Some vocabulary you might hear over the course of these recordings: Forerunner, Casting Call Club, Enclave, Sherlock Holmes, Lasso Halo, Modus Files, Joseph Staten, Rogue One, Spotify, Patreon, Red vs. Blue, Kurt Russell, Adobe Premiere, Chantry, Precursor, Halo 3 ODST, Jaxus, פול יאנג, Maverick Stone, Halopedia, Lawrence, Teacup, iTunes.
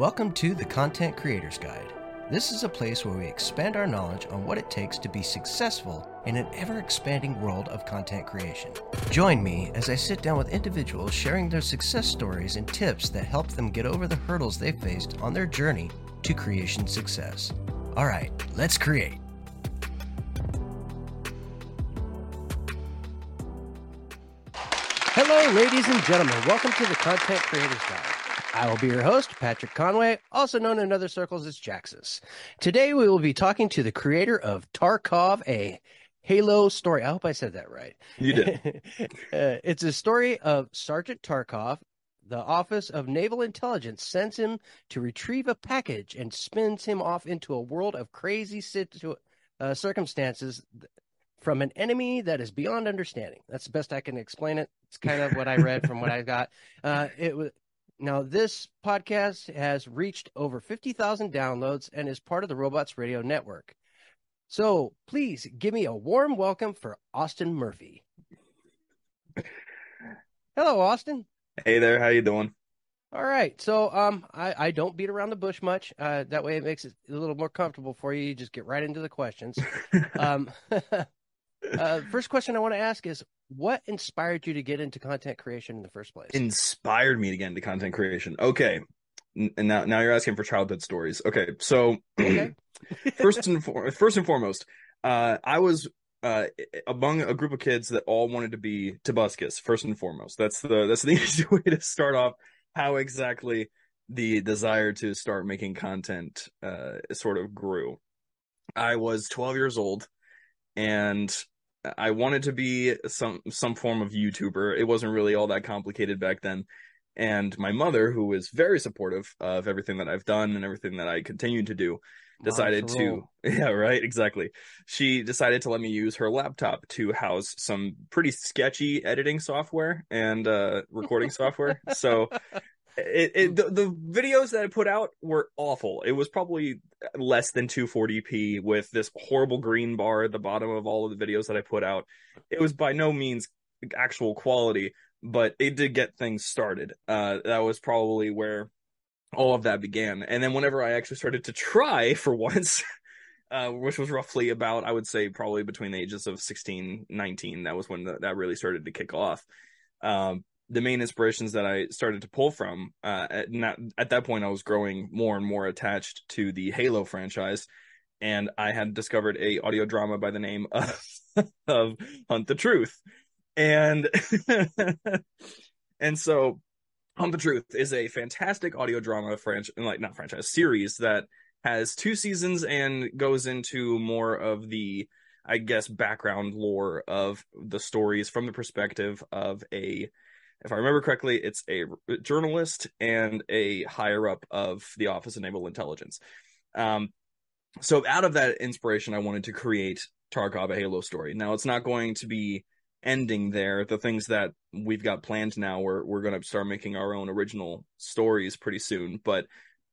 Welcome to the Content Creator's Guide. This is a place where we expand our knowledge on what it takes to be successful in an ever-expanding world of content creation. Join me as I sit down with individuals sharing their success stories and tips that help them get over the hurdles they faced on their journey to creation success. All right, let's create. Hello, ladies and gentlemen. Welcome to the Content Creator's Guide. I will be your host, Patrick Conway, also known in other circles as Jaxus. Today, we will be talking to the creator of Tarkov, a Halo story. I hope I said that right. You did. It's a story of Sergeant Tarkov. The Office of Naval Intelligence sends him to retrieve a package and spins him off into a world of crazy circumstances from an enemy that is beyond understanding. That's the best I can explain it. It's kind of what I read from what I got. Now, this podcast has reached over 50,000 downloads and is part of the Robots Radio Network. So please give me a warm welcome for Austin Murphy. Hello, Austin. Hey there. How you doing? All right. So I don't beat around the bush much. That way it makes it a little more comfortable for you. You just get right into the questions. First question I want to ask is, what inspired you to get into content creation in the first place? Inspired me to get into content creation. Okay. And now you're asking for childhood stories. Okay. So first and foremost, I was among a group of kids that all wanted to be Tobuscus, first and foremost. That's the easy way to start off how exactly the desire to start making content sort of grew. I was 12 years old and I wanted to be some form of YouTuber. It wasn't really all that complicated back then. And my mother, who was very supportive of everything that I've done and everything that I continue to do, decided She decided to let me use her laptop to house some pretty sketchy editing software and recording software. So the videos that I put out were awful. It was probably less than 240p with this horrible green bar at the bottom of all of the videos that I put out. It was by no means actual quality, but it did get things started. That was probably where all of that began. And then whenever I actually started to try for once, which was roughly about, I would say, probably between the ages of 16, 19, that was when that really started to kick off. The main inspirations that I started to pull from, at that point, I was growing more and more attached to the Halo franchise, and I had discovered a audio drama by the name of Hunt the Truth, and so Hunt the Truth is a fantastic audio drama series that has 2 seasons and goes into more of the, I guess, background lore of the stories from the perspective of a, if I remember correctly, it's a journalist and a higher up of the Office of Naval Intelligence. So out of that inspiration, I wanted to create Tarkov, a Halo story. Now, it's not going to be ending there. The things that we've got planned now, we're going to start making our own original stories pretty soon. But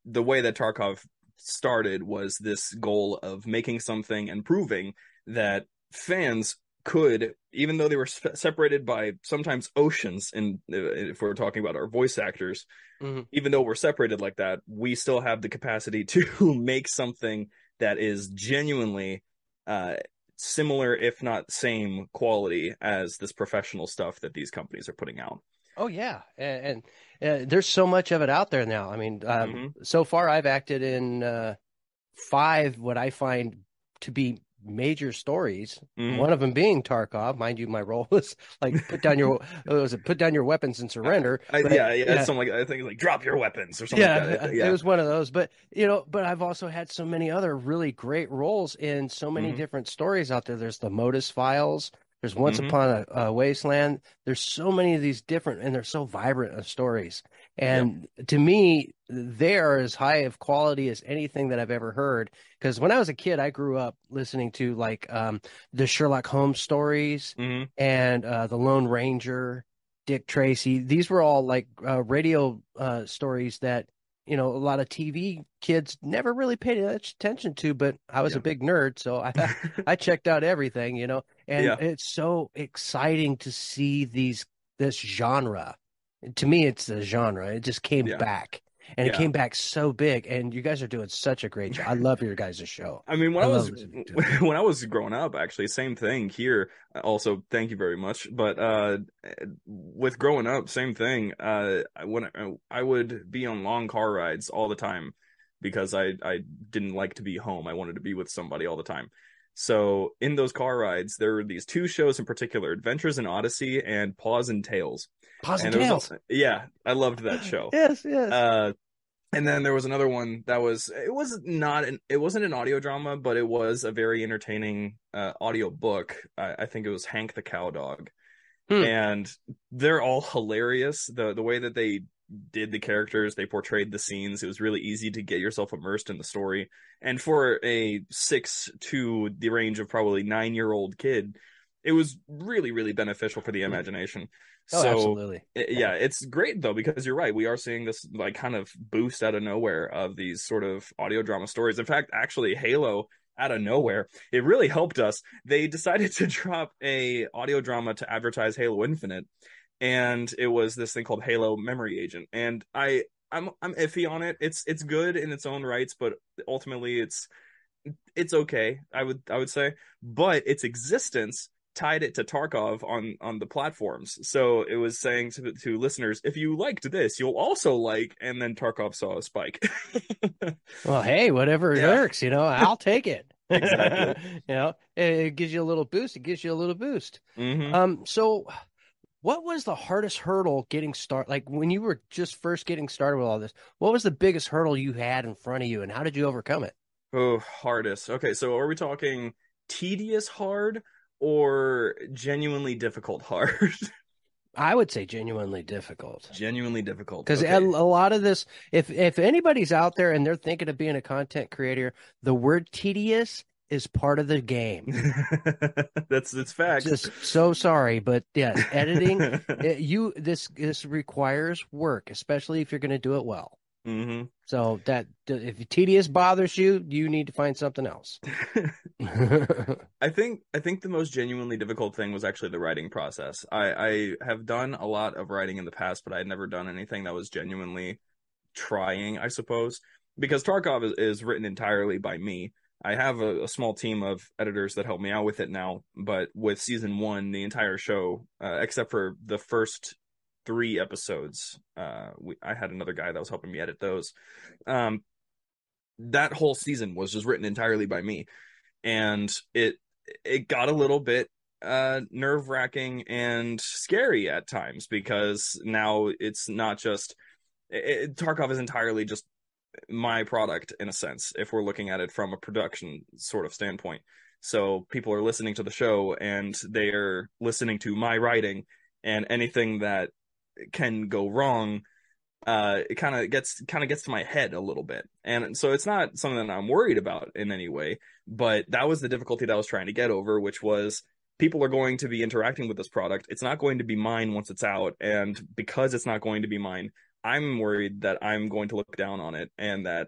the way that Tarkov started was this goal of making something and proving that fans could, even though they were separated by sometimes oceans, and if we're talking about our voice actors, even though we're separated like that, we still have the capacity to make something that is genuinely similar, if not same quality as this professional stuff that these companies are putting out. Oh, yeah. And there's so much of it out there now. I mean, so far I've acted in 5 what I find to be major stories, one of them being Tarkov. Mind you, my role was like put down your weapons and surrender. Something like, I think it's like drop your weapons or something. It was one of those. But but I've also had so many other really great roles in so many different stories out there. There's the Modus Files. There's Once Upon a Wasteland. There's so many of these different, and they're so vibrant of stories. And to me, they are as high of quality as anything that I've ever heard. Because when I was a kid, I grew up listening to like the Sherlock Holmes stories and the Lone Ranger, Dick Tracy. These were all like radio stories that, a lot of TV kids never really paid much attention to, but I was a big nerd, so I checked out everything, and it's so exciting to see this genre. To me, it's the genre. It just came back. and it came back so big. And you guys are doing such a great job. I love your guys' show. I mean, when I was growing up, actually, same thing here. Also, thank you very much. But with growing up, same thing. When I would be on long car rides all the time because I didn't like to be home. I wanted to be with somebody all the time. So in those car rides, there were these two shows in particular, Adventures in Odyssey and Paws and Tales. Paws and Tales. I loved that show. Yes. And then there was another one that was, it wasn't an audio drama, but it was a very entertaining audio book. I think it was Hank the Cow Dog. And they're all hilarious. The way that they did the characters, they portrayed the scenes. It was really easy to get yourself immersed in the story. And for a 6 to the range of probably 9-year-old kid, it was really, really beneficial for the imagination. So, absolutely. Yeah, it's great though, because you're right. We are seeing this like kind of boost out of nowhere of these sort of audio drama stories. In fact, actually Halo out of nowhere, it really helped us. They decided to drop a audio drama to advertise Halo Infinite. And it was this thing called Halo Memory Agent, and I'm iffy on it. It's good in its own rights, but ultimately it's okay. I would say, but its existence tied it to Tarkov on the platforms. So it was saying to listeners, if you liked this, you'll also like. And then Tarkov saw a spike. Well, hey, whatever works, I'll take it. Exactly. It gives you a little boost. Mm-hmm. So. What was the hardest hurdle getting started? Like when you were just first getting started with all this, what was the biggest hurdle you had in front of you and how did you overcome it? Oh, hardest. Okay. So are we talking tedious hard or genuinely difficult hard? I would say genuinely difficult. Because a lot of this, if anybody's out there and they're thinking of being a content creator, the word tedious is part of the game. That's fact. Just so sorry, but yes, editing this requires work, especially if you're going to do it well. Mm-hmm. So that if tedious bothers you, you need to find something else. I think the most genuinely difficult thing was actually the writing process. I have done a lot of writing in the past, but I had never done anything that was genuinely trying, I suppose, because Tarkov is written entirely by me. I have a small team of editors that help me out with it now, but with season 1, the entire show, except for the first 3 episodes, I had another guy that was helping me edit those. That whole season was just written entirely by me, and it got a little bit nerve-wracking and scary at times, because now it's not just Tarkov is entirely just my product, in a sense, if we're looking at it from a production sort of standpoint. So people are listening to the show and they're listening to my writing, and anything that can go wrong it kind of gets to my head a little bit. And so it's not something that I'm worried about in any way, but that was the difficulty that I was trying to get over, which was people are going to be interacting with this product. It's not going to be mine once it's out, and because it's not going to be mine, I'm worried that I'm going to look down on it, and that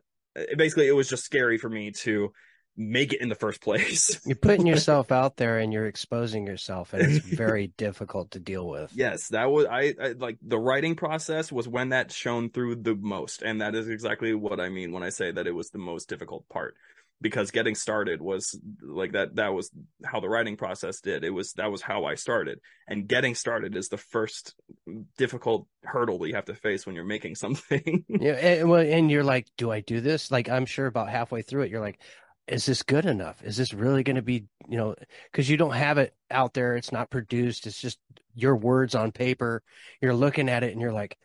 basically it was just scary for me to make it in the first place. You're putting yourself out there and you're exposing yourself, and it's very difficult to deal with. Yes, that was I like the writing process was when that shone through the most. And that is exactly what I mean when I say that it was the most difficult part, because getting started was like that. That was how the writing process did. That was how I started, and getting started is the first difficult hurdle that you have to face when you're making something. Yeah. And you're like, do I do this? Like, I'm sure about halfway through it, you're like, is this good enough? Is this really going to be, cause you don't have it out there. It's not produced. It's just your words on paper. You're looking at it and you're like,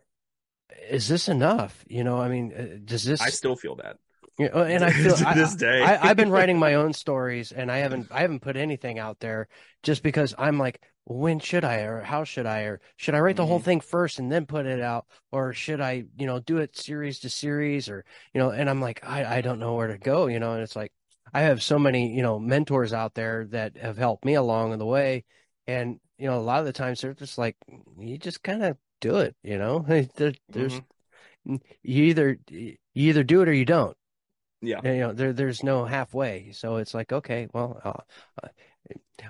is this enough? Does this, I still feel that. And I feel to this day. I've been writing my own stories, and I haven't put anything out there just because I'm like, when should I, or how should I, or should I write the whole thing first and then put it out, or should I, do it series to series, or and I'm like, I don't know where to go, and it's like I have so many mentors out there that have helped me along the way, and a lot of the times they're just like, you just kind of do it, there's you either do it or you don't. Yeah, there's no halfway. So it's like, okay, well,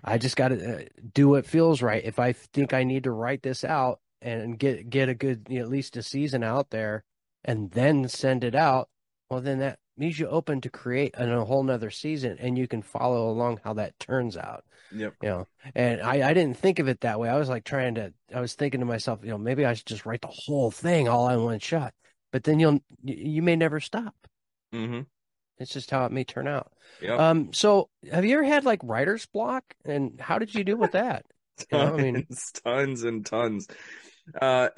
I just got to do what feels right. If I think I need to write this out and get a good, at least a season out there, and then send it out, well, then that means you open to create a whole nother season, and you can follow along how that turns out. Yep. You know, and I didn't think of it that way. I was like I was thinking to myself, you know, maybe I should just write the whole thing all in one shot, but then you may never stop. Mm-hmm. It's just how it may turn out. Yep. So have you ever had like writer's block, and how did you deal with that? Tons and tons. So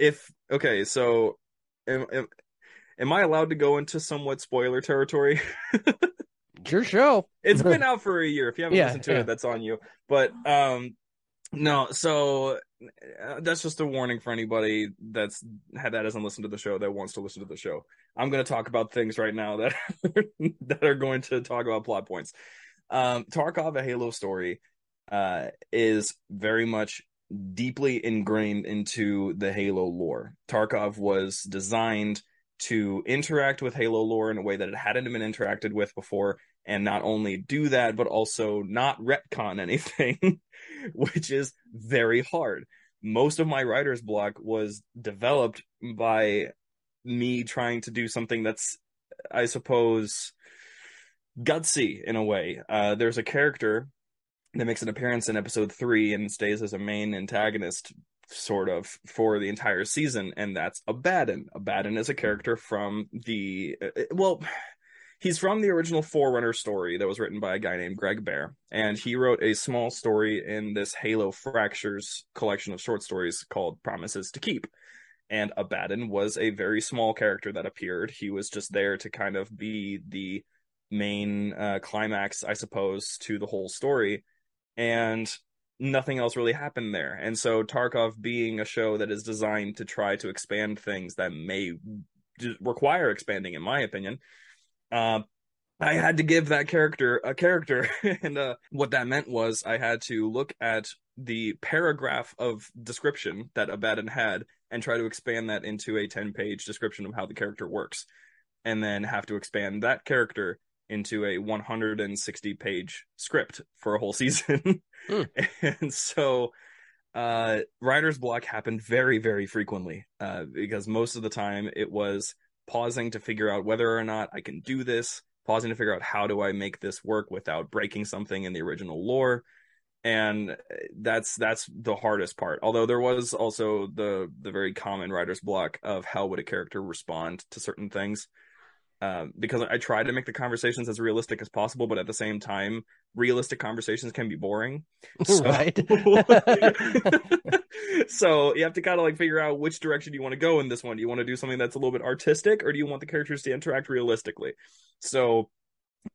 am I allowed to go into somewhat spoiler territory? Your show. It's been out for a year. If you haven't listened to it, that's on you. But no, so that's just a warning for anybody that hasn't listened to the show, that wants to listen to the show. I'm going to talk about things right now that are going to talk about plot points. Tarkov, a Halo story, is very much deeply ingrained into the Halo lore. Tarkov was designed to interact with Halo lore in a way that it hadn't been interacted with before, and not only do that, but also not retcon anything, which is very hard. Most of my writer's block was developed by me trying to do something that's, I suppose, gutsy in a way. There's a character that makes an appearance in episode 3 and stays as a main antagonist, sort of, for the entire season, and that's Abaddon. Abaddon is a character from he's from the original Forerunner story that was written by a guy named Greg Bear, and he wrote a small story in this Halo Fractures collection of short stories called Promises to Keep, and Abaddon was a very small character that appeared. He was just there to kind of be the main climax, I suppose, to the whole story, and nothing else really happened there. And so Tarkov, being a show that is designed to try to expand things that may require expanding, in my opinion, I had to give that character a character. And what that meant was I had to look at the paragraph of description that Abaddon had and try to expand that into a 10-page description of how the character works, and then have to expand that character into a 160-page script for a whole season. And so writer's block happened very, very frequently, because most of the time it was pausing to figure out whether or not I can do this, pausing to figure out how do I make this work without breaking something in the original lore. And that's the hardest part. Although there was also the very common writer's block of how would a character respond to certain things. Because I try to make the conversations as realistic as possible, but at the same time, realistic conversations can be boring. So, right. So you have to kind of like figure out which direction you want to go in this one. Do you want to do something that's a little bit artistic, or do you want the characters to interact realistically? So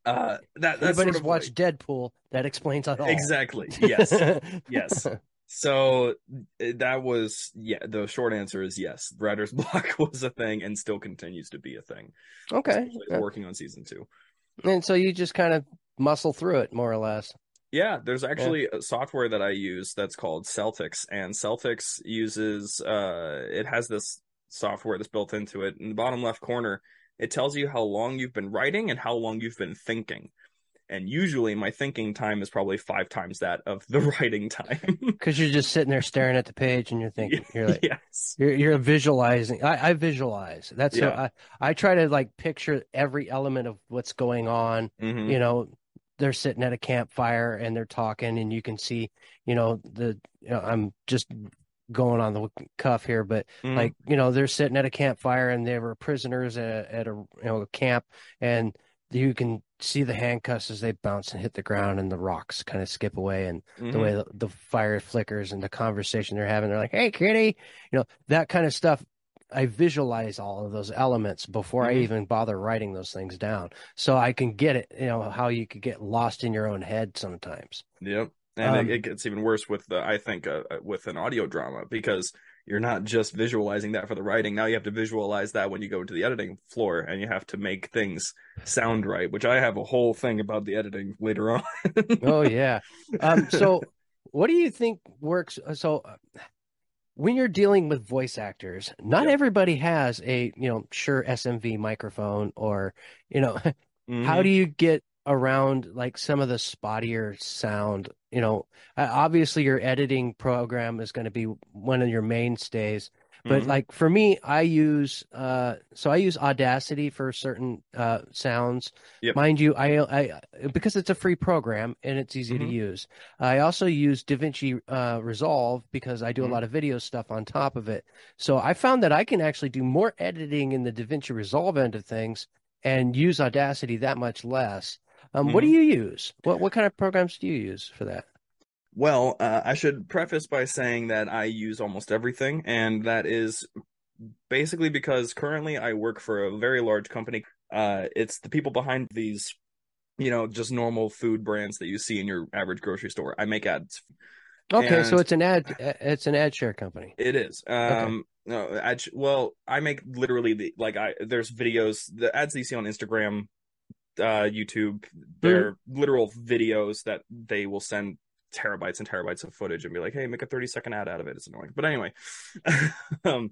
that's everybody's sort of watched like Deadpool. That explains it all. Exactly. Yes. Yes. So that was, the short answer is yes. Writer's block was a thing and still continues to be a thing. Okay. Working on season 2. And so you just kind of muscle through it, more or less. Yeah, there's actually a software that I use that's called Celtx, and Celtx uses, it has this software that's built into it. In the bottom left corner, it tells you how long you've been writing and how long you've been thinking. And usually my thinking time is probably 5 times that of the writing time. Because you're just sitting there staring at the page and you're thinking, you're like, yes. You're visualizing. I visualize. That's how I try to like picture every element of what's going on. Mm-hmm. You know, they're sitting at a campfire and they're talking, and you can see, I'm just going on the cuff here, but they're sitting at a campfire and they were prisoners at a camp, and you can see the handcuffs as they bounce and hit the ground, and the rocks kind of skip away, and the way the fire flickers and the conversation they're having, they're like, hey, kitty, that kind of stuff. I visualize all of those elements before I even bother writing those things down, so I can get it, how you could get lost in your own head sometimes. Yep. And it gets even worse with with an audio drama, because you're not just visualizing that for the writing. Now you have to visualize that when you go into the editing floor, and you have to make things sound right, which I have a whole thing about the editing later on. Oh, yeah. So what do you think works? So when you're dealing with voice actors, not everybody has a, Shure SMV microphone, or, how do you get around like some of the spottier sound? Obviously your editing program is going to be one of your mainstays, But like for me, I use I use Audacity for certain sounds. Yep. Mind you, I because it's a free program and it's easy to use. I also use DaVinci Resolve because I do a lot of video stuff on top of it. So I found that I can actually do more editing in the DaVinci Resolve end of things and use Audacity that much less. What do you use? What kind of programs do you use for that? Well, I should preface by saying that I use almost everything, and that is basically because currently I work for a very large company. It's the people behind these, you know, just normal food brands that you see in your average grocery store. I make ads. Okay, and so it's an ad share company. It is. Okay. I make literally there's videos, the ads that you see on Instagram, YouTube, they're literal videos that they will send terabytes and terabytes of footage and be like, hey, make a 30-second ad out of it. It's annoying, but anyway. So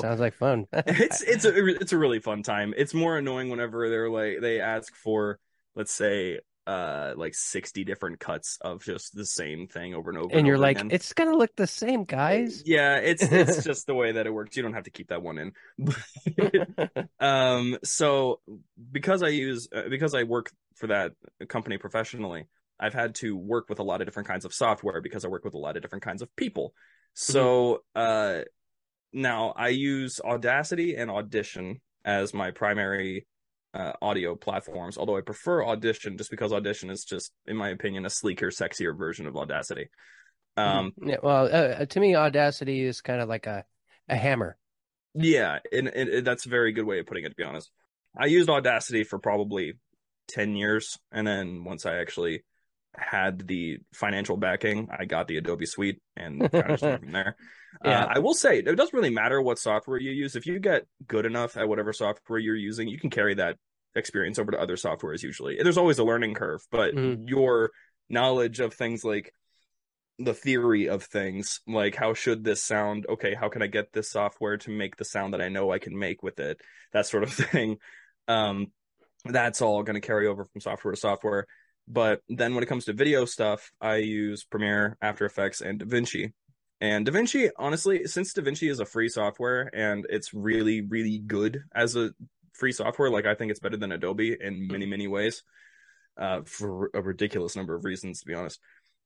sounds like fun. it's a really fun time. It's more annoying whenever they're like, they ask for, let's say, 60 different cuts of just the same thing over and over, and you're like, it's gonna look the same, guys. Yeah, it's just the way that it works. You don't have to keep that one in. So because I work for that company professionally, I've had to work with a lot of different kinds of software because I work with a lot of different kinds of people. So now I use Audacity and Audition as my primary audio platforms, although I prefer Audition just because Audition is just, in my opinion, a sleeker, sexier version of Audacity. To me, Audacity is kind of like a hammer. Yeah, and that's a very good way of putting it, to be honest. I used Audacity for probably 10 years, and then once I actually had the financial backing, I got the Adobe suite and kind of from there. Yeah. I will say, it doesn't really matter what software you use. If you get good enough at whatever software you're using, you can carry that experience over to other softwares usually. There's always a learning curve, but your knowledge of things, like the theory of things, like how should this sound? Okay, how can I get this software to make the sound that I know I can make with it? That sort of thing. That's all going to carry over from software to software. But then when it comes to video stuff, I use Premiere, After Effects, and DaVinci. And DaVinci, honestly, since DaVinci is a free software and it's really, really good as a free software, like I think it's better than Adobe in many, many ways, for a ridiculous number of reasons, to be honest.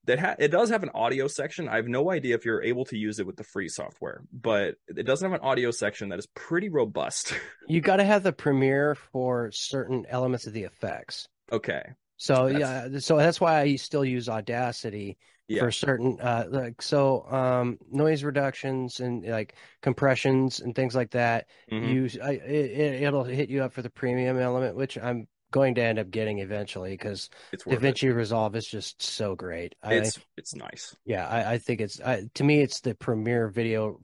It does have an audio section. I have no idea if you're able to use it with the free software, but it doesn't have an audio section that is pretty robust. You got to have the Premiere for certain elements of the effects. Okay. So that's why I still use Audacity for certain noise reductions and like compressions and things like that. It'll hit you up for the premium element, which I'm going to end up getting eventually because DaVinci Resolve is just so great. It's nice. Yeah, I think to me it's the premier video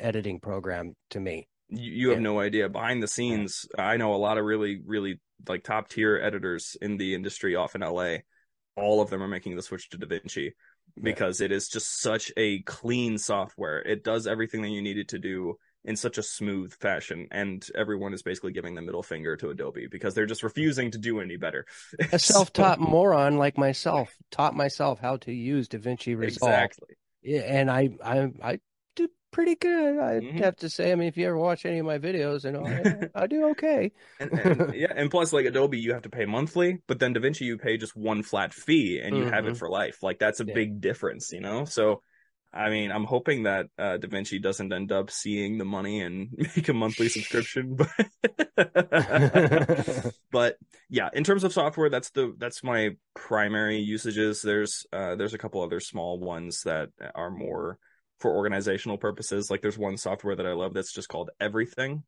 editing program to me. You have no idea. Behind the scenes, I know a lot of really, really like top tier editors in the industry off in LA. All of them are making the switch to DaVinci because it is just such a clean software. It does everything that you need it to do in such a smooth fashion, and everyone is basically giving the middle finger to Adobe because they're just refusing to do any better. A self-taught moron like myself taught myself how to use DaVinci Resolve. Exactly. And I do pretty good. I have to say, I mean, if you ever watch any of my videos, I do okay. And plus, like Adobe, you have to pay monthly, but then DaVinci, you pay just one flat fee and you have it for life. Like that's a big difference, you know? So I mean, I'm hoping that DaVinci doesn't end up seeing the money and make a monthly subscription. But yeah, in terms of software, that's my primary usages. There's a couple other small ones that are more for organizational purposes. Like there's one software that I love that's just called Everything.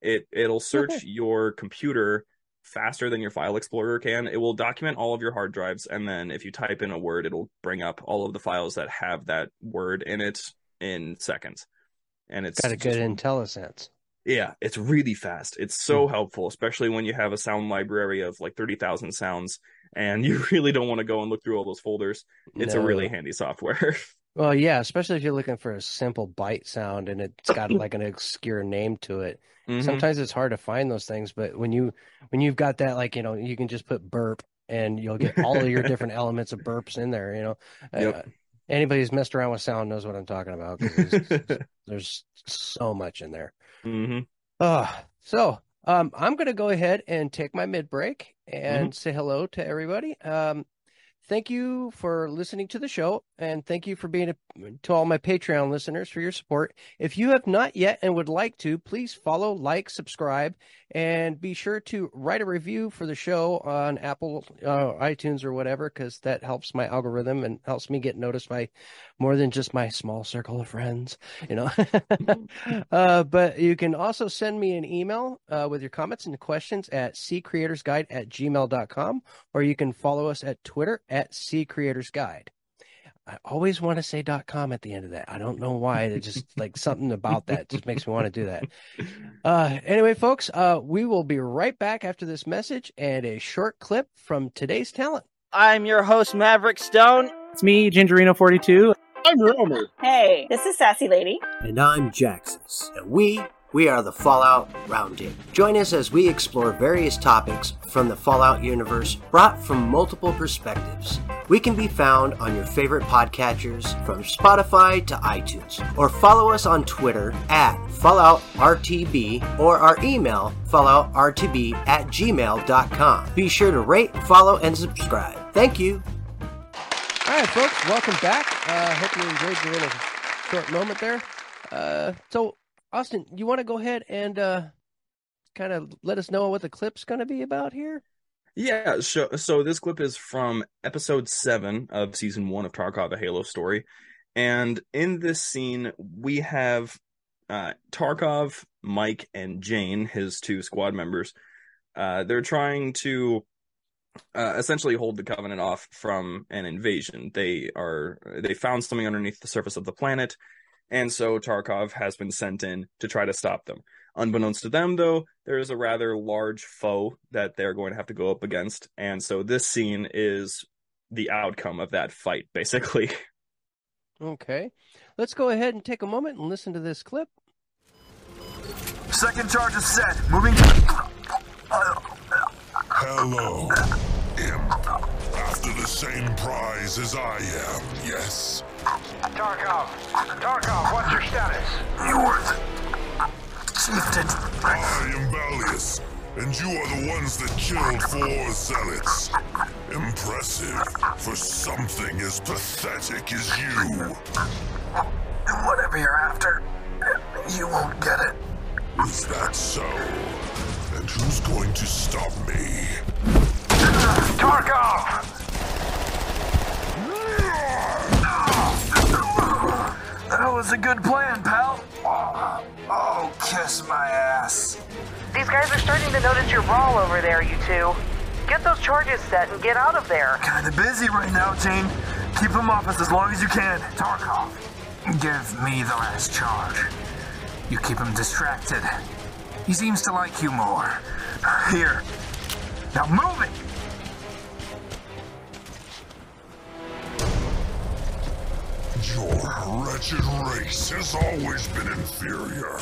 It'll search your computer faster than your file explorer can. It will document all of your hard drives, and then if you type in a word, it'll bring up all of the files that have that word in it in seconds. And it's got a good IntelliSense. Yeah, it's really fast. It's so helpful, especially when you have a sound library of like 30,000 sounds and you really don't want to go and look through all those folders. It's a really handy software. Well, yeah, especially if you're looking for a simple bite sound and it's got like an obscure name to it. Sometimes it's hard to find those things, but when you've got that, like, you know, you can just put burp and you'll get all of your different elements of burps in there, you know. Yep. Anybody who's messed around with sound knows what I'm talking about. There's so much in there. Mm-hmm. So I'm going to go ahead and take my mid-break and say hello to everybody. Thank you for listening to the show, and thank you for being to all my Patreon listeners for your support. If you have not yet and would like to, please follow, like, subscribe, and be sure to write a review for the show on Apple, iTunes, or whatever, because that helps my algorithm and helps me get noticed by more than just my small circle of friends, you know. But you can also send me an email with your comments and questions at ccreatorsguide@gmail.com, or you can follow us at Twitter at ccreatorsguide. I always want to say .com at the end of that. I don't know why. It's just like something about that just makes me want to do that. Anyway, folks, we will be right back after this message and a short clip from today's talent. I'm your host, Maverick Stone. It's me, Gingerino42. I'm Romer. Hey, this is Sassy Lady. And I'm Jaxus. And we are the Fallout Roundtable. Join us as we explore various topics from the Fallout universe, brought from multiple perspectives. We can be found on your favorite podcatchers, from Spotify to iTunes, or follow us on Twitter at FalloutRTB, or our email, falloutrtb@gmail.com. Be sure to rate, follow, and subscribe. Thank you. All right, folks, welcome back. Hope you enjoyed your little short moment there. So, Austin, you want to go ahead and kind of let us know what the clip's going to be about here? Yeah, so this clip is from episode 7 of season 1 of Tarkov, A Halo Story. And in this scene, we have Tarkov, Mike, and Jane, his two squad members. They're trying to essentially hold the Covenant off from an invasion. They found something underneath the surface of the planet, and so Tarkov has been sent in to try to stop them. Unbeknownst to them, though, there is a rather large foe that they're going to have to go up against. And so this scene is the outcome of that fight, basically. Okay. Let's go ahead and take a moment and listen to this clip. Second charge is set. Moving. Hello, imp. After the same prize as I am, yes. Tarkov, what's your status? You are the chieftain. I am Balius, and you are the ones that killed 4 zealots. Impressive, for something as pathetic as you. Whatever you're after, you won't get it. Is that so? And who's going to stop me? Tarkov! That was a good plan, pal. Oh, kiss my ass. These guys are starting to notice your brawl over there, you two. Get those charges set and get out of there. Kinda busy right now, Jane. Keep them off us as long as you can. Tarkov, give me the last charge. You keep him distracted. He seems to like you more. Here. Now move it! Your wretched race has always been inferior.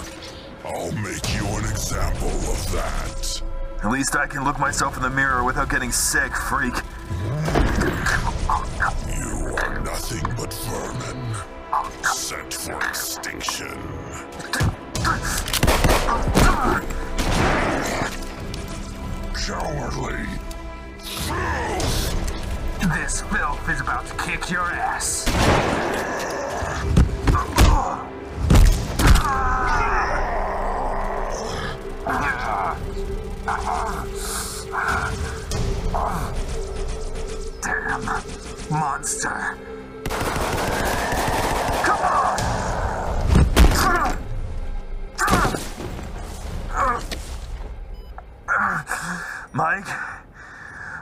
I'll make you an example of that. At least I can look myself in the mirror without getting sick, freak. You are nothing but vermin, set for extinction. Cowardly filth! This filth is about to kick your ass. Damn monster. Come on.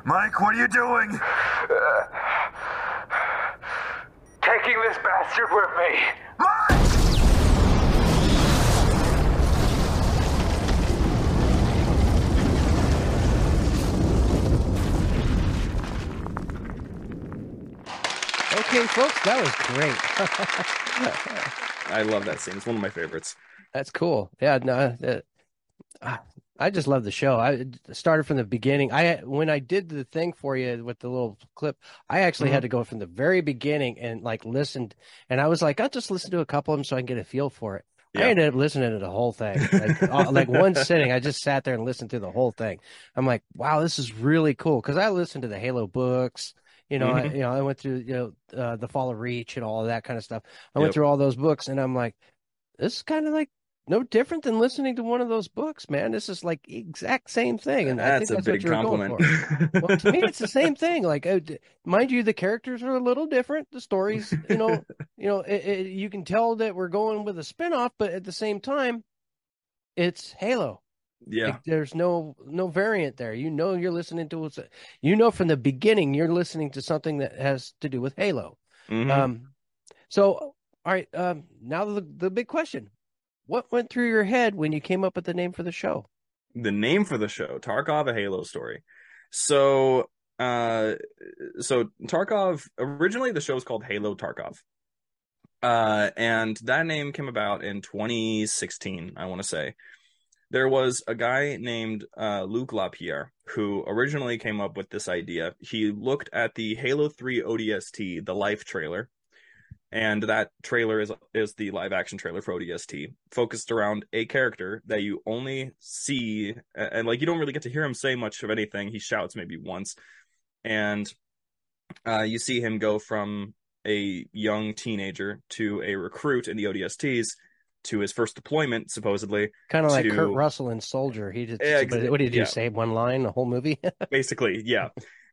Mike, what are you doing? Taking this bastard with me. Mike! Okay, folks, that was great. I love that scene. It's one of my favorites. That's cool. Yeah, no, I just love the show. I started from the beginning. When I did the thing for you with the little clip, I actually had to go from the very beginning and like listen. And I was like, I'll just listen to a couple of them so I can get a feel for it. Yeah. I ended up listening to the whole thing, like one sitting. I just sat there and listened to the whole thing. I'm like, wow, this is really cool. Because I listened to the Halo books. You know, I went through the Fall of Reach and all of that kind of stuff. I went through all those books, and I'm like, this is kind of like no different than listening to one of those books, man. This is like exact same thing. And I think that's a big compliment. Well, to me, it's the same thing. Like, mind you, the characters are a little different. The stories, you can tell that we're going with a spinoff, but at the same time, it's Halo. Yeah, like there's no variant there. You know, you're listening to from the beginning. You're listening to something that has to do with Halo. All right. Now the big question: what went through your head when you came up with the name for the show? The name for the show: Tarkov, a Halo Story. So Tarkov. Originally, the show was called Halo Tarkov, and that name came about in 2016. I want to say. There was a guy named Luc Lapierre who originally came up with this idea. He looked at the Halo 3 ODST, the Life trailer, and that trailer is the live-action trailer for ODST, focused around a character that you only see, and like you don't really get to hear him say much of anything. He shouts maybe once, and you see him go from a young teenager to a recruit in the ODSTs, to his first deployment, supposedly. Kind of like Kurt Russell in Soldier. He did. What did he do? Yeah. Say one line, the whole movie? Basically, yeah.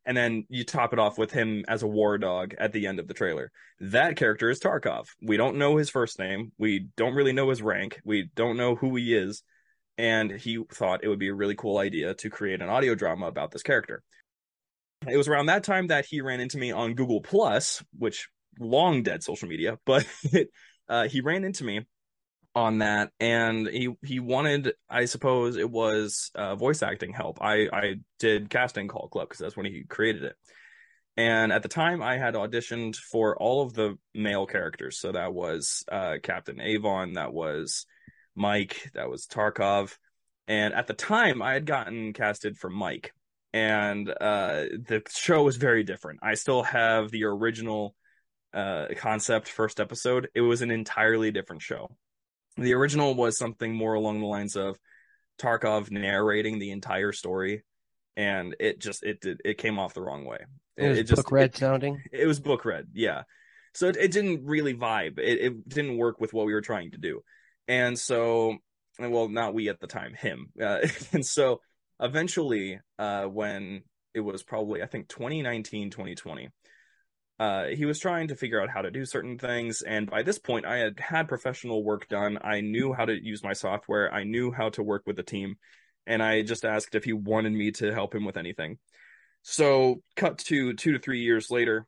And then you top it off with him as a war dog at the end of the trailer. That character is Tarkov. We don't know his first name. We don't really know his rank. We don't know who he is. And he thought it would be a really cool idea to create an audio drama about this character. It was around that time that he ran into me on Google Plus, which long dead social media, but he ran into me on that, and he wanted, I suppose it was voice acting help. I did Casting Call Club because that's when he created it, and at the time I had auditioned for all of the male characters. So that was Captain Avon, that was Mike, that was Tarkov, and at the time I had gotten casted for Mike, and the show was very different. I still have the original concept first episode. It was an entirely different show. The original was something more along the lines of Tarkov narrating the entire story, and it came off the wrong way. It was book read, yeah. So it didn't really vibe. It didn't work with what we were trying to do, and so, well, not we at the time, him. And so eventually, when it was probably I think 2019, 2020. He was trying to figure out how to do certain things, and by this point, I had professional work done. I knew how to use my software. I knew how to work with the team, and I just asked if he wanted me to help him with anything. So, cut to 2 to 3 years later,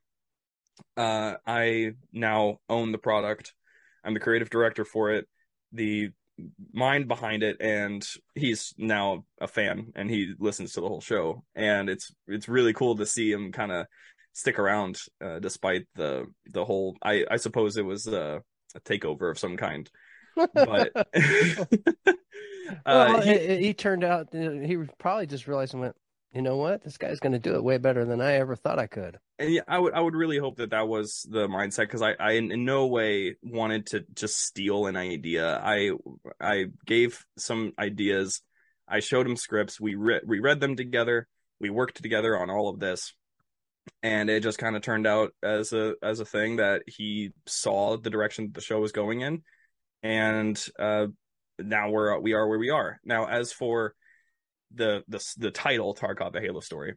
I now own the product. I'm the creative director for it, the mind behind it, and he's now a fan, and he listens to the whole show, and it's really cool to see him kind of stick around despite the whole, I suppose it was a takeover of some kind, but well, he turned out, he probably just realized and went, you know what, this guy's going to do it way better than I ever thought I could. And yeah, I would really hope that was the mindset, because I in no way wanted to just steal an idea. I gave some ideas, I showed him scripts, we read them together, we worked together on all of this. And it just kind of turned out as a thing that he saw the direction the show was going in, and now we are where we are now. As for the title Tarkov: A Halo Story,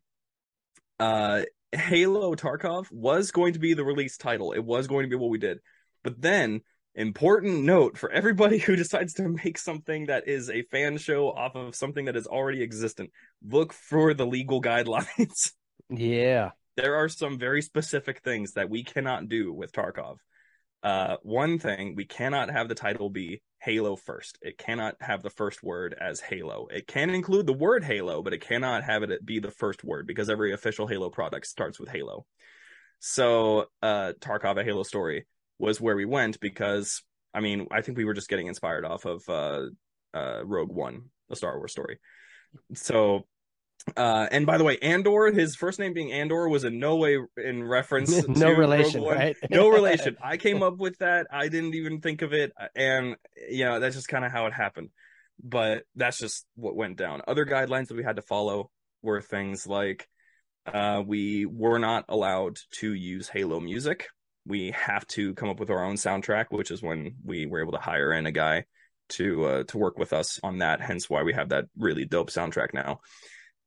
Halo Tarkov was going to be the release title. It was going to be what we did, but then important note for everybody who decides to make something that is a fan show off of something that is already existent: look for the legal guidelines. Yeah. There are some very specific things that we cannot do with Tarkov. One thing, we cannot have the title be Halo first. It cannot have the first word as Halo. It can include the word Halo, but it cannot have it be the first word, because every official Halo product starts with Halo. So Tarkov: A Halo Story was where we went, because, I mean, I think we were just getting inspired off of Rogue One. a Star Wars story. So, and by the way, Andor, his first name being Andor, was in no way in reference no relation, right? No relation. I came up with that. I didn't even think of it. And, you know, that's just kind of how it happened. But that's just what went down. Other guidelines that we had to follow were things like we were not allowed to use Halo music. We have to come up with our own soundtrack, which is when we were able to hire in a guy to work with us on that. Hence why we have that really dope soundtrack now.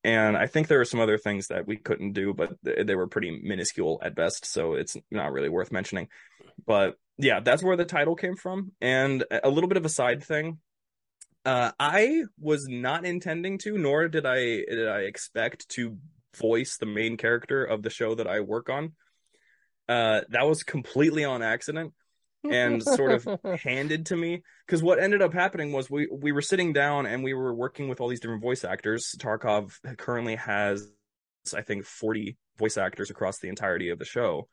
And I think there were some other things that we couldn't do, but they were pretty minuscule at best. So it's not really worth mentioning. But yeah, that's where the title came from. And a little bit of a side thing. I was not intending to, nor did I expect to voice the main character of the show that I work on. That was completely on accident and sort of handed to me, because what ended up happening was we were sitting down and we were working with all these different voice actors. Tarkov currently has, I think, 40 voice actors across the entirety of the show.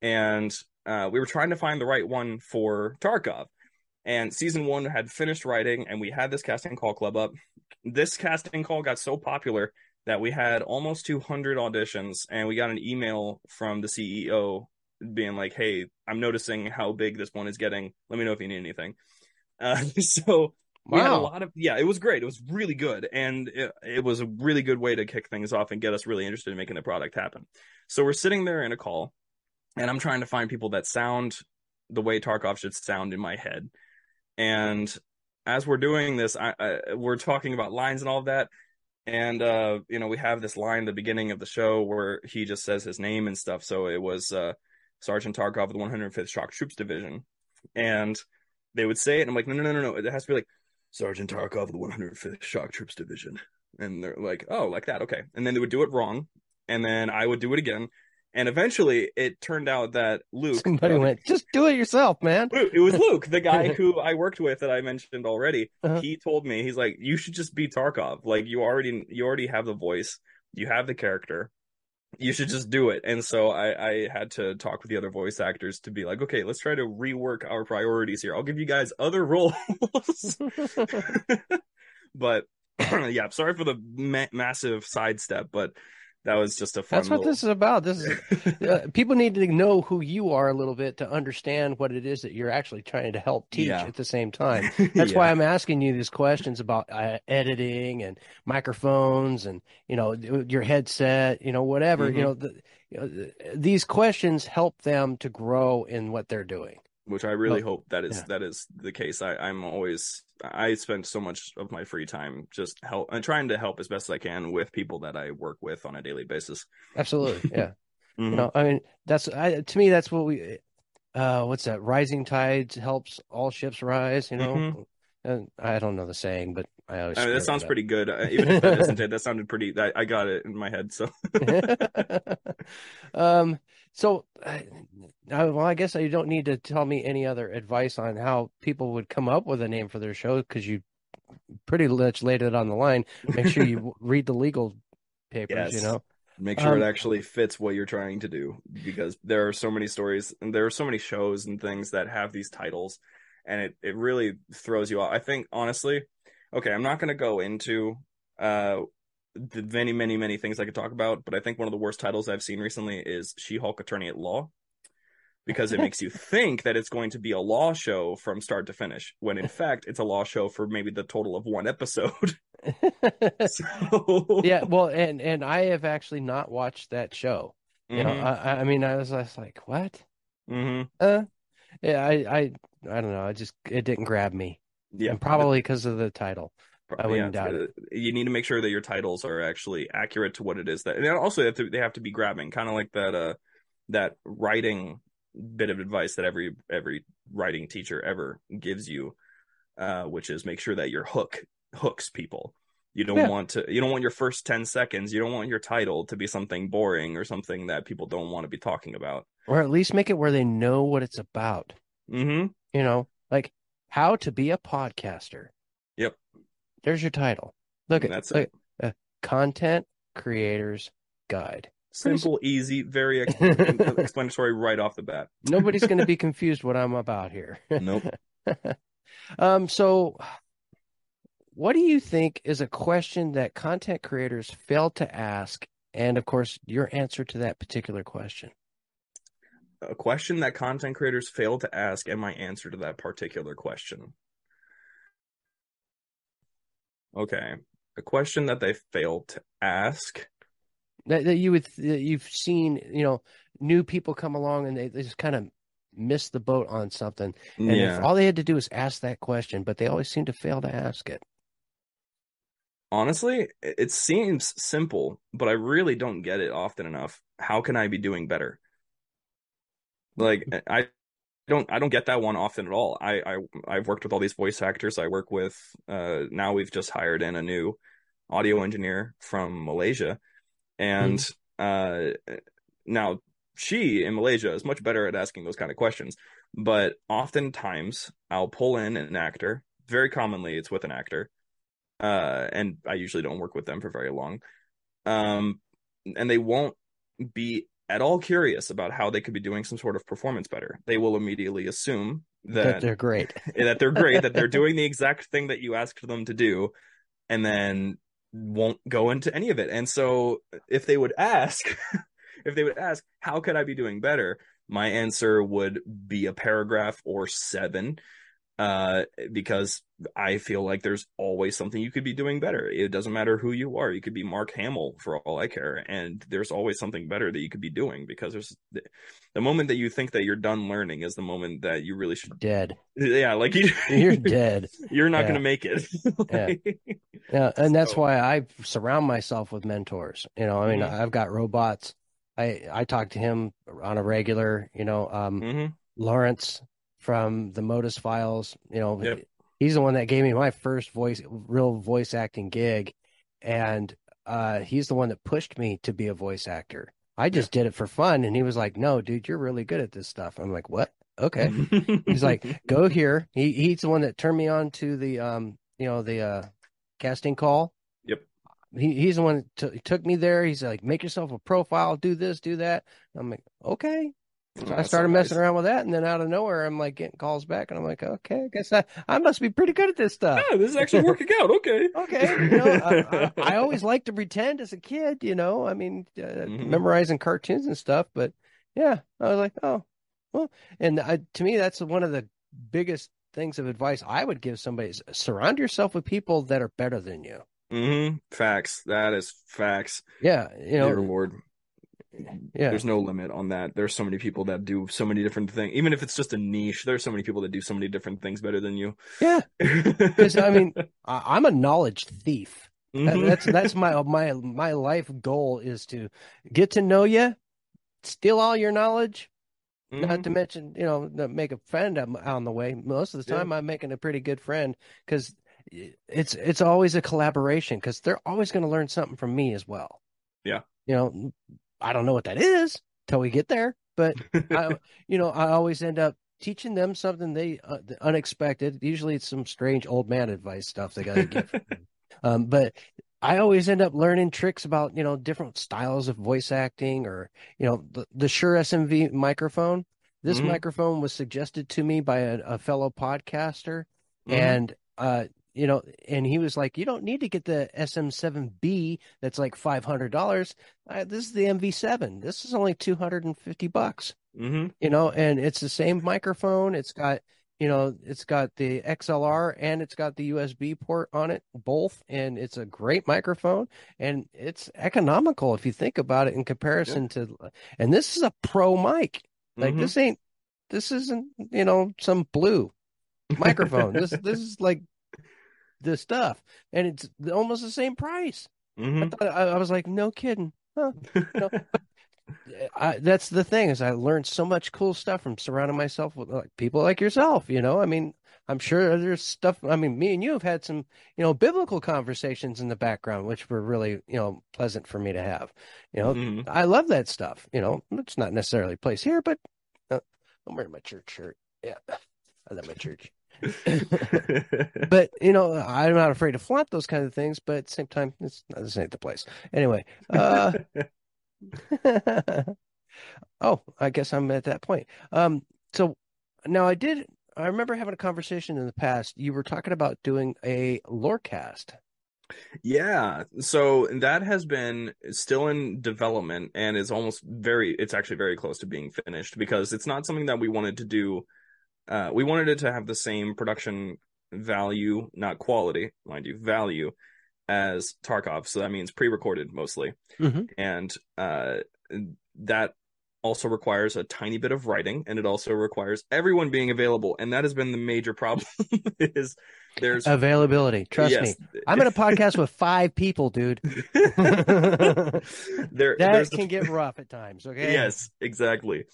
And we were trying to find the right one for Tarkov. And season one had finished writing, and we had this casting call club up. This casting call got so popular that we had almost 200 auditions, and we got an email from the CEO being like, hey, I'm noticing how big this one is getting. Let me know if you need anything. So we had a lot of, it was great. It was really good. And it was a really good way to kick things off and get us really interested in making the product happen. So we're sitting there in a call, and I'm trying to find people that sound the way Tarkov should sound in my head. And as we're doing this, we're talking about lines and all of that. And, we have this line at the beginning of the show where he just says his name and stuff. So it was Sergeant Tarkov of the 105th Shock Troops Division. And they would say it. And I'm like, no. It has to be like Sergeant Tarkov of the 105th Shock Troops Division. And they're like, oh, like that. Okay. And then they would do it wrong. And then I would do it again. And eventually, it turned out that Luke... Somebody went, just do it yourself, man. It was Luke, the guy who I worked with that I mentioned already. Uh-huh. He told me, he's like, you should just be Tarkov. Like, you already have the voice. You have the character. You should just do it. And so I had to talk with the other voice actors to be like, okay, let's try to rework our priorities here. I'll give you guys other roles. But, yeah, sorry for the massive sidestep, but... That was just a fun. That's what this is about. This is people need to know who you are a little bit to understand what it is that you're actually trying to help teach at the same time. That's why I'm asking you these questions about editing and microphones and your headset, whatever. Mm-hmm. These questions help them to grow in what they're doing. Which I really hope that is the case. I spend so much of my free time just trying to help as best as I can with people that I work with on a daily basis. Absolutely. Yeah. Mm-hmm. To me, that's what we, what's that? Rising tides helps all ships rise, Mm-hmm. And I don't know the saying, but I always. I mean, that sounds pretty good. Even if that isn't it, that sounded pretty, I got it in my head. So, So, I guess you don't need to tell me any other advice on how people would come up with a name for their show, because you pretty much laid it on the line. Make sure you read the legal papers, Make sure it actually fits what you're trying to do, because there are so many stories and there are so many shows and things that have these titles, and it really throws you off. I think, honestly, okay, I'm not going to go into the many, many, many things I could talk about, but I think one of the worst titles I've seen recently is She-Hulk Attorney at Law, because it makes you think that it's going to be a law show from start to finish, when in fact it's a law show for maybe the total of one episode. So... Yeah, well, and I have actually not watched that show. Mm-hmm. I was just like, what? Mm-hmm. I don't know. It didn't grab me. Yeah, and probably because of the title. I wouldn't doubt it. You need to make sure that your titles are actually accurate to what it is that, and also they have to be grabbing, kind of like that writing bit of advice that every writing teacher ever gives you, which is make sure that your hook hooks people. You don't want your first 10 seconds. You don't want your title to be something boring or something that people don't want to be talking about, or at least make it where they know what it's about. Mm-hmm. Like how to be a podcaster. Yep. There's your title. Look at it. Content Creators Guide. Simple, easy, very explanatory right off the bat. Nobody's going to be confused what I'm about here. Nope. So what do you think is a question that content creators fail to ask? And of course, your answer to that particular question. A question that content creators fail to ask, and my answer to that particular question. Okay. A question that they fail to ask. That you would, you've seen, you know, new people come along and they just kind of miss the boat on something. And yeah. All they had to do is ask that question, but they always seem to fail to ask it. Honestly, it seems simple, but I really don't get it often enough. How can I be doing better? Like, I don't get that one often at all. I've worked with all these voice actors I work with. Now we've just hired in a new audio engineer from Malaysia. And now she in Malaysia is much better at asking those kind of questions. But oftentimes I'll pull in an actor. Very commonly it's with an actor. And I usually don't work with them for very long. And they won't be at all curious about how they could be doing some sort of performance better. They will immediately assume that they're great, that they're doing the exact thing that you asked them to do, and then won't go into any of it. And so if they would ask, how could I be doing better? My answer would be a paragraph or seven, because I feel like there's always something you could be doing better. It doesn't matter who you are. You could be Mark Hamill for all I care, and there's always something better that you could be doing, because there's the moment that you think that you're done learning is the moment that you really should dead. Yeah, like you're dead. You're not going to make it. Like, yeah, and so. That's why I surround myself with mentors. You know, I mean, I've got robots. I talk to him on a regular. You know, Lawrence from the Modus Files, you know, he's the one that gave me my first real voice acting gig. And he's the one that pushed me to be a voice actor. I just did it for fun. And he was like, no, dude, you're really good at this stuff. I'm like, what? Okay. He's like, go here. He's the one that turned me on to the, casting call. Yep. He's the one that took me there. He's like, make yourself a profile, do this, do that. And I'm like, okay. So I started messing around with that, and then out of nowhere, I'm like getting calls back, and I'm like, okay, I guess I must be pretty good at this stuff. Yeah, this is actually working out. Okay. Okay. You know, I always liked to pretend as a kid, you know, I mean, memorizing cartoons and stuff, but yeah, I was like, oh, well, and to me, that's one of the biggest things of advice I would give somebody is surround yourself with people that are better than you. Mm-hmm. Facts. That is facts. Yeah. You know, reward. Yeah. There's no limit on that. There's so many people that do so many different things. Even if it's just a niche, there's so many people that do so many different things better than you. Yeah. Because I mean, I'm a knowledge thief. That's my life goal is to get to know you, steal all your knowledge, not to mention, you know, make a friend on the way. Most of the time I'm making a pretty good friend, because it's always a collaboration, because they're always going to learn something from me as well. Yeah. You know, I don't know what that is till we get there, but I always end up teaching them something unexpected. Usually it's some strange old man advice stuff they got to give. But I always end up learning tricks about, you know, different styles of voice acting, or, you know, the Shure SMV microphone. This microphone was suggested to me by a fellow podcaster, and, you know, and he was like, you don't need to get the SM7B. That's like $500. This is the MV7. This is only $250. You know, and it's the same microphone. It's got, you know, it's got the XLR and it's got the USB port on it, both. And it's a great microphone, and it's economical if you think about it in comparison to, and this is a pro mic. Like this isn't, you know, some blue microphone. This is like this stuff, and it's almost the same price. I was like, no kidding, huh? No. That's the thing, is I learned so much cool stuff from surrounding myself with people like yourself. You know, I mean, I'm sure there's stuff. I mean, me and you have had some, you know, biblical conversations in the background, which were really, you know, pleasant for me to have. You know, I love that stuff. You know, it's not necessarily placed here, but I'm wearing my church shirt. Yeah, I love my church. But you know, I'm not afraid to flaunt those kind of things, but at the same time, this ain't the place anyway. Oh, I guess I'm at that point. So now I did I remember having a conversation in the past. You were talking about doing a Lorecast. Yeah, so that has been still in development and is almost it's actually very close to being finished, because it's not something that we wanted to do. We wanted it to have the same production value, not quality, mind you, value, as Tarkov. So that means pre-recorded mostly. Mm-hmm. And that also requires a tiny bit of writing, and it also requires everyone being available. And that has been the major problem is there's availability. Trust me. I'm in a podcast with 5 people, dude. That can get rough at times. Okay. Yes, exactly.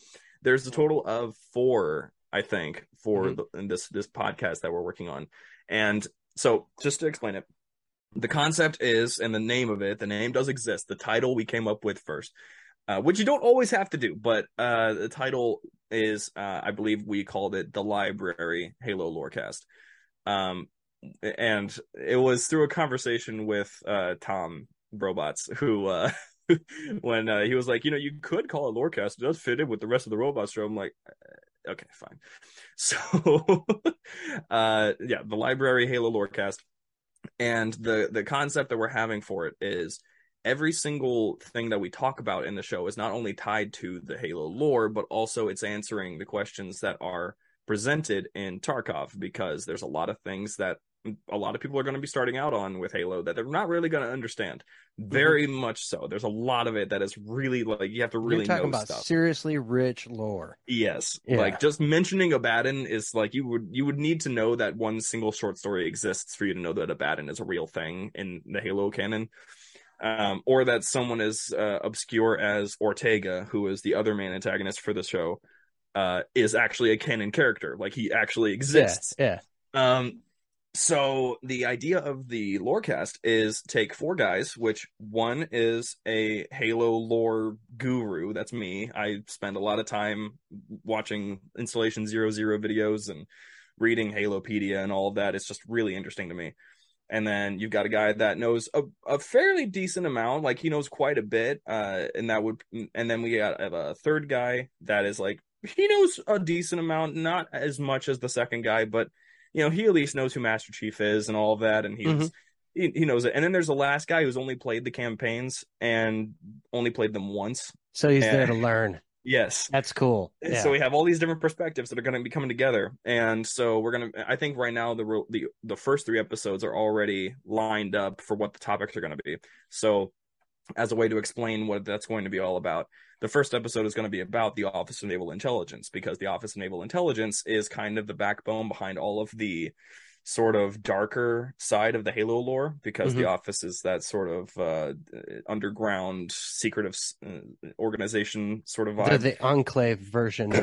There's a total of 4, I think, for this podcast that we're working on. And so just to explain it, the concept is, and the name of it, the name does exist. The title we came up with first, which you don't always have to do, but the title is, I believe we called it The Library Halo Lorecast. And it was through a conversation with Tom Robots, who when he was like, you could call it Lorecast. It does fit in with the rest of the Robots show. I'm like, okay, fine. So yeah, The Library Halo Lorecast. And the concept that we're having for it is every single thing that we talk about in the show is not only tied to the Halo lore, but also it's answering the questions that are presented in Tarkov, because there's a lot of things that a lot of people are going to be starting out on with Halo that they're not really going to understand. Very much so. There's a lot of it that is really like, you have to really know about stuff. Seriously rich lore. Yes. Yeah. Like just mentioning Abaddon is like, you would need to know that one single short story exists for you to know that Abaddon is a real thing in the Halo canon. Or that someone as obscure as Ortega, who is the other main antagonist for the show, is actually a canon character. Like he actually exists. Yeah. So the idea of the Lorecast is take 4 guys, which one is a Halo lore guru. That's me. I spend a lot of time watching Installation 00 videos and reading Halopedia and all of that. It's just really interesting to me. And then you've got a guy that knows a fairly decent amount, like he knows quite a bit. And then we have a third guy that is like, he knows a decent amount, not as much as the second guy, but he at least knows who Master Chief is and all of that, and he knows it. And then there's the last guy who's only played the campaigns and only played them once. So he's there to learn. Yes. That's cool. Yeah. So we have all these different perspectives that are going to be coming together. And so we're going to, I think right now the first 3 episodes are already lined up for what the topics are going to be. So as a way to explain what that's going to be all about, the first episode is going to be about the Office of Naval Intelligence, because the Office of Naval Intelligence is kind of the backbone behind all of the sort of darker side of the Halo lore, because the Office is that sort of underground secretive organization sort of vibe. They're the Enclave version.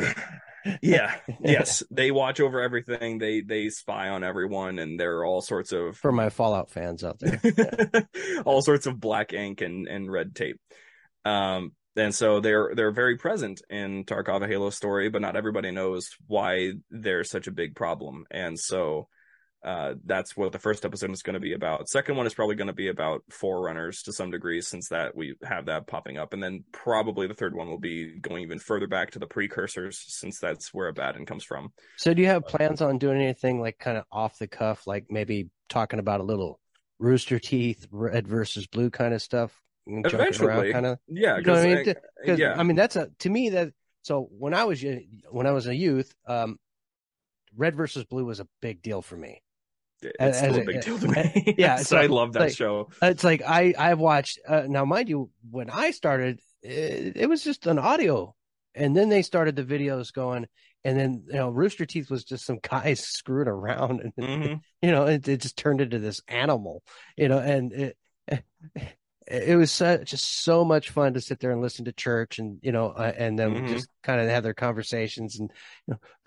Yeah. Yes. They watch over everything. They spy on everyone, and there are all sorts of, for my Fallout fans out there, all sorts of black ink and red tape. And so they're very present in Tarkov, a Halo story, but not everybody knows why they're such a big problem. And so that's what the first episode is going to be about. Second one is probably going to be about Forerunners to some degree, since that we have that popping up. And then probably the third one will be going even further back to the precursors, since that's where Abaddon comes from. So do you have plans on doing anything like kind of off the cuff, like maybe talking about a little Rooster Teeth, Red vs. Blue kind of stuff? Eventually, kind of, yeah. Because I mean, that's to me that. So when I was a youth, Red vs. Blue was a big deal for me. It's still a big deal to me. Yeah, so I love that show. It's like I watched now, mind you, when I started, it was just an audio, and then they started the videos going, and then Rooster Teeth was just some guys screwing around, and it just turned into this animal, and It was just so much fun to sit there and listen to Church and, and then just kind of have their conversations. And,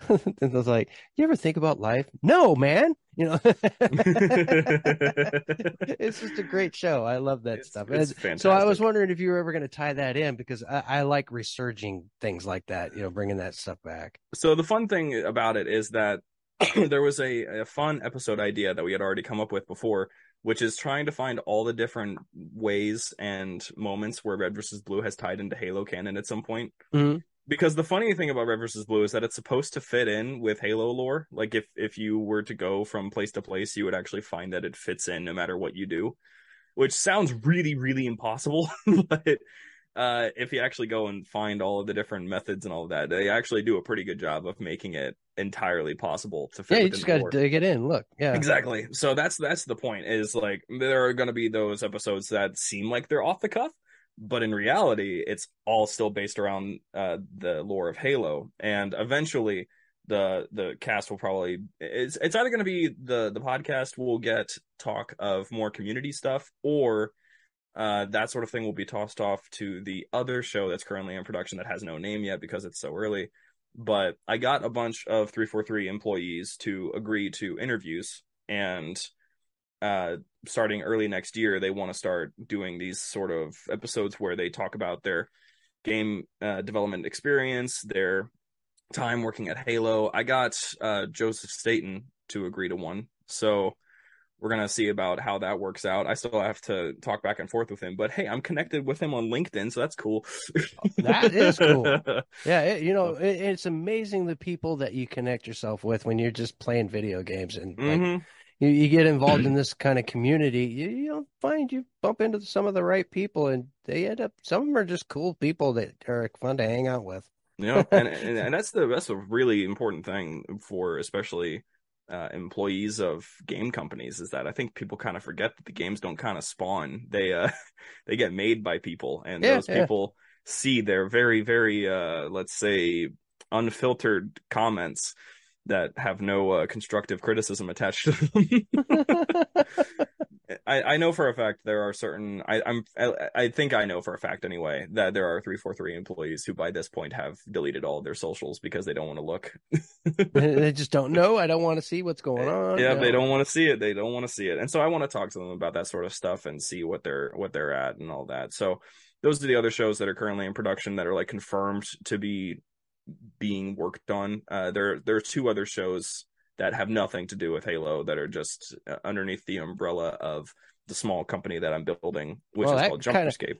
and I was like, you ever think about life? No, man. It's just a great show. I love that stuff. It's fantastic. So I was wondering if you were ever going to tie that in, because I like resurging things like that, bringing that stuff back. So the fun thing about it is that there was a fun episode idea that we had already come up with before, which is trying to find all the different ways and moments where Red vs. Blue has tied into Halo canon at some point. Mm-hmm. Because the funny thing about Red vs. Blue is that it's supposed to fit in with Halo lore. Like, if you were to go from place to place, you would actually find that it fits in no matter what you do, which sounds really, really impossible. But if you actually go and find all of the different methods and all of that, they actually do a pretty good job of making it entirely possible to fit. Yeah, you just got to dig it in. Look, yeah, exactly. So that's the point. Is like there are going to be those episodes that seem like they're off the cuff, but in reality, it's all still based around the lore of Halo. And eventually, the cast will probably it's either going to be the podcast will get talk of more community stuff, or that sort of thing will be tossed off to the other show that's currently in production that has no name yet because it's so early. But I got a bunch of 343 employees to agree to interviews, and starting early next year, they want to start doing these sort of episodes where they talk about their game development experience, their time working at Halo. I got Joseph Staten to agree to one, so we're going to see about how that works out. I still have to talk back and forth with him, but hey, I'm connected with him on LinkedIn, so that's cool. That is cool. Yeah, it's amazing the people that you connect yourself with when you're just playing video games. And like, you get involved in this kind of community, you'll find you bump into some of the right people, and they end up, some of them are just cool people that are fun to hang out with. Yeah, and that's a really important thing for especially employees of game companies, is that I think people kind of forget that the games don't kind of spawn. They get made by people, and those people see their very, very, let's say, unfiltered comments that have no constructive criticism attached to them. I know for a fact there are certain, I think I know for a fact anyway, that there are 343 employees who by this point have deleted all of their socials because they don't want to look. They just don't know. I don't want to see what's going on. Yeah, no. They don't want to see it. They don't want to see it. And so I want to talk to them about that sort of stuff and see what they're at and all that. So those are the other shows that are currently in production that are like confirmed to be being worked on. There are two other shows that have nothing to do with Halo that are just underneath the umbrella of the small company that I'm building, which is called Jumperscape.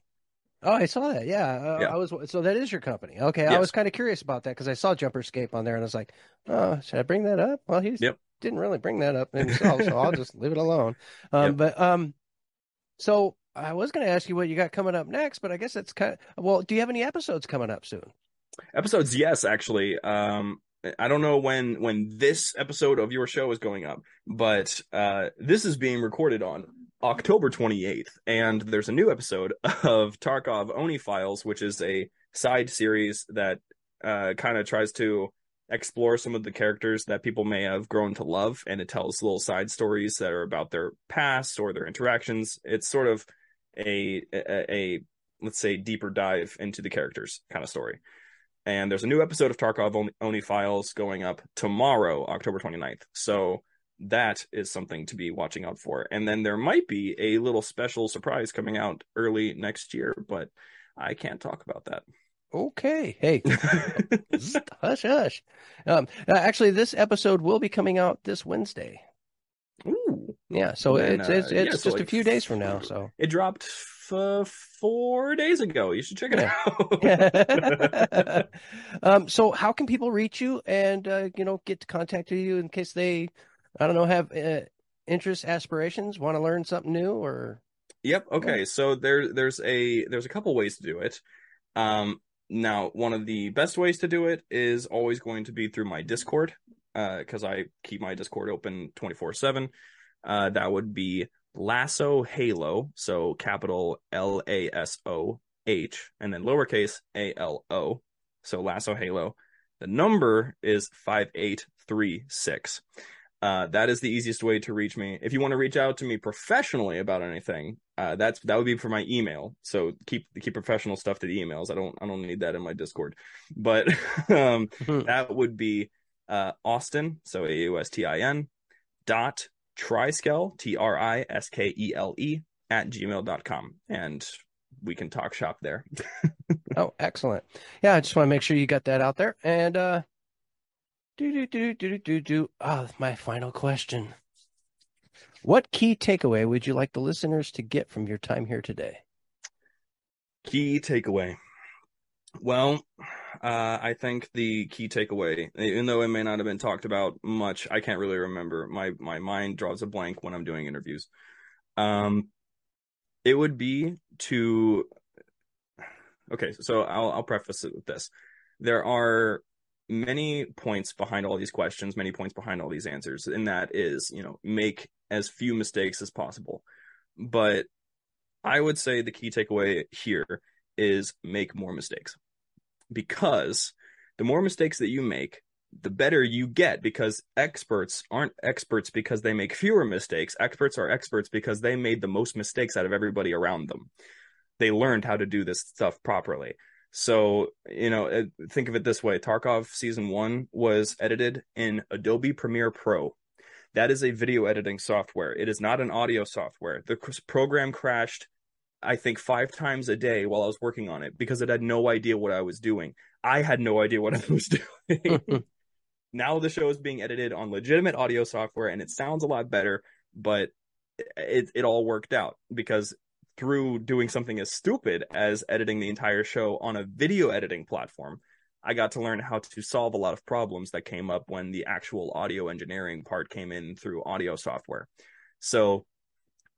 Oh, I saw that. Yeah. So that is your company. Okay. Yes. I was kind of curious about that because I saw Jumperscape on there and I was like, oh, should I bring that up? Well, he didn't really bring that up himself, so I'll just leave it alone. So I was going to ask you what you got coming up next, but I guess that's do you have any episodes coming up soon? Episodes? Yes, actually. I don't know when this episode of your show is going up, but this is being recorded on October 28th, and there's a new episode of Tarkov Oni Files, which is a side series that kind of tries to explore some of the characters that people may have grown to love, and it tells little side stories that are about their past or their interactions. It's sort of a let's say, deeper dive into the characters kind of story. And there's a new episode of Tarkov Oni Files going up tomorrow, October 29th. So that is something to be watching out for. And then there might be a little special surprise coming out early next year, but I can't talk about that. Okay. Hey, hush, hush. Actually, this episode will be coming out this Wednesday. Ooh. Yeah. So then, it's just like a few days from now. So it dropped 4 days ago. You should check it out. So how can people reach you and get to contact you in case they have interests, aspirations, want to learn something new? Or so there's a couple ways to do it. Now, one of the best ways to do it is always going to be through my Discord, because I keep my Discord open 24/7. That would be Lasso Halo, so capital LASOH and then lowercase ALO, so Lasso Halo. The number is 5836. That is the easiest way to reach me. If you want to reach out to me professionally about anything, that would be for my email. So keep professional stuff to the emails. I don't need that in my Discord. But that would be Austin, so AUSTIN . Triskel, TRISKELE @gmail.com, and we can talk shop there. Oh, excellent. Yeah, I just want to make sure you got that out there. And my final question. What key takeaway would you like the listeners to get from your time here today? Key takeaway. Well, I think the key takeaway, even though it may not have been talked about much, I can't really remember. My mind draws a blank when I'm doing interviews. It would be to... Okay, so I'll preface it with this. There are many points behind all these questions, many points behind all these answers, and that is, you know, make as few mistakes as possible. But I would say the key takeaway here is make more mistakes, because the more mistakes that you make, the better you get, because experts aren't experts because they make fewer mistakes. Experts are experts because they made the most mistakes out of everybody around them. They learned how to do this stuff properly. So, you know, think of it this way. Tarkov Season 1 was edited in Adobe Premiere Pro. That is a video editing software. It is not an audio software. The program crashed, I think, 5 times a day while I was working on it because it had no idea what I was doing. I had no idea what I was doing. Now the show is being edited on legitimate audio software, and it sounds a lot better, but it all worked out because through doing something as stupid as editing the entire show on a video editing platform, I got to learn how to solve a lot of problems that came up when the actual audio engineering part came in through audio software. So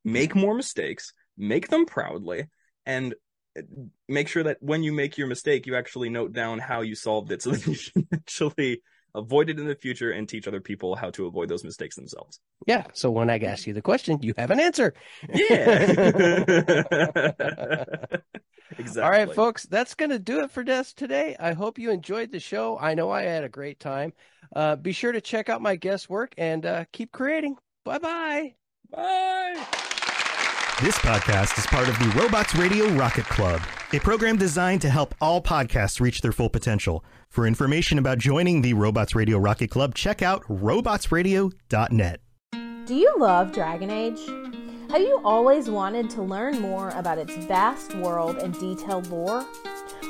make more mistakes, make them proudly, and make sure that when you make your mistake, you actually note down how you solved it so that you can actually avoid it in the future and teach other people how to avoid those mistakes themselves. Yeah. So when I ask you the question, you have an answer. Yeah. Exactly. All right, folks, that's going to do it for us today. I hope you enjoyed the show. I know I had a great time. Be sure to check out my guest work and keep creating. Bye-bye. Bye. This podcast is part of the Robots Radio Rocket Club, a program designed to help all podcasts reach their full potential. For information about joining the Robots Radio Rocket Club, check out robotsradio.net. Do you love Dragon Age? Have you always wanted to learn more about its vast world and detailed lore?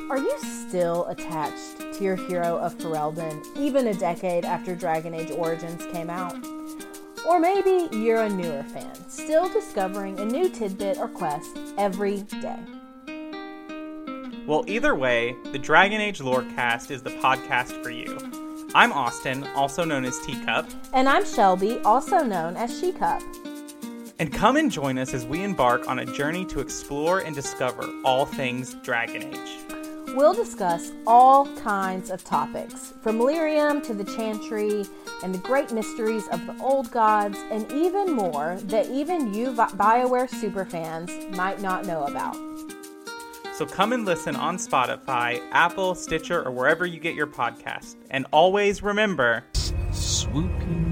Are you still attached to your hero of Ferelden, even a decade after Dragon Age Origins came out? Or maybe you're a newer fan, still discovering a new tidbit or quest every day. Well, either way, the Dragon Age Lorecast is the podcast for you. I'm Austin, also known as Teacup. And I'm Shelby, also known as She-Cup. And come and join us as we embark on a journey to explore and discover all things Dragon Age. We'll discuss all kinds of topics, from Lyrium to the Chantry and the great mysteries of the old gods, and even more that even you BioWare superfans might not know about. So come and listen on Spotify, Apple, Stitcher, or wherever you get your podcast. And always remember... swooping